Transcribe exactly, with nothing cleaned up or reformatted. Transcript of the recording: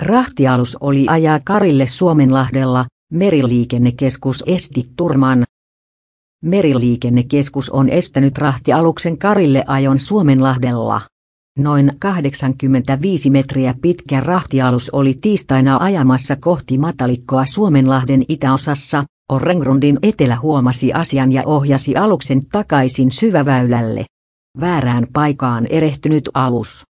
Rahtialus oli ajaa karille Suomenlahdella, Meriliikennekeskus esti turman. Meriliikennekeskus on estänyt rahtialuksen karille ajon Suomenlahdella. Noin kahdeksankymmentäviisi metriä pitkä rahtialus oli tiistaina ajamassa kohti Matalikkoa Suomenlahden itäosassa. Orjengrundin etelä huomasi asian ja ohjasi aluksen takaisin syväväylälle. Väärään paikaan erehtynyt alus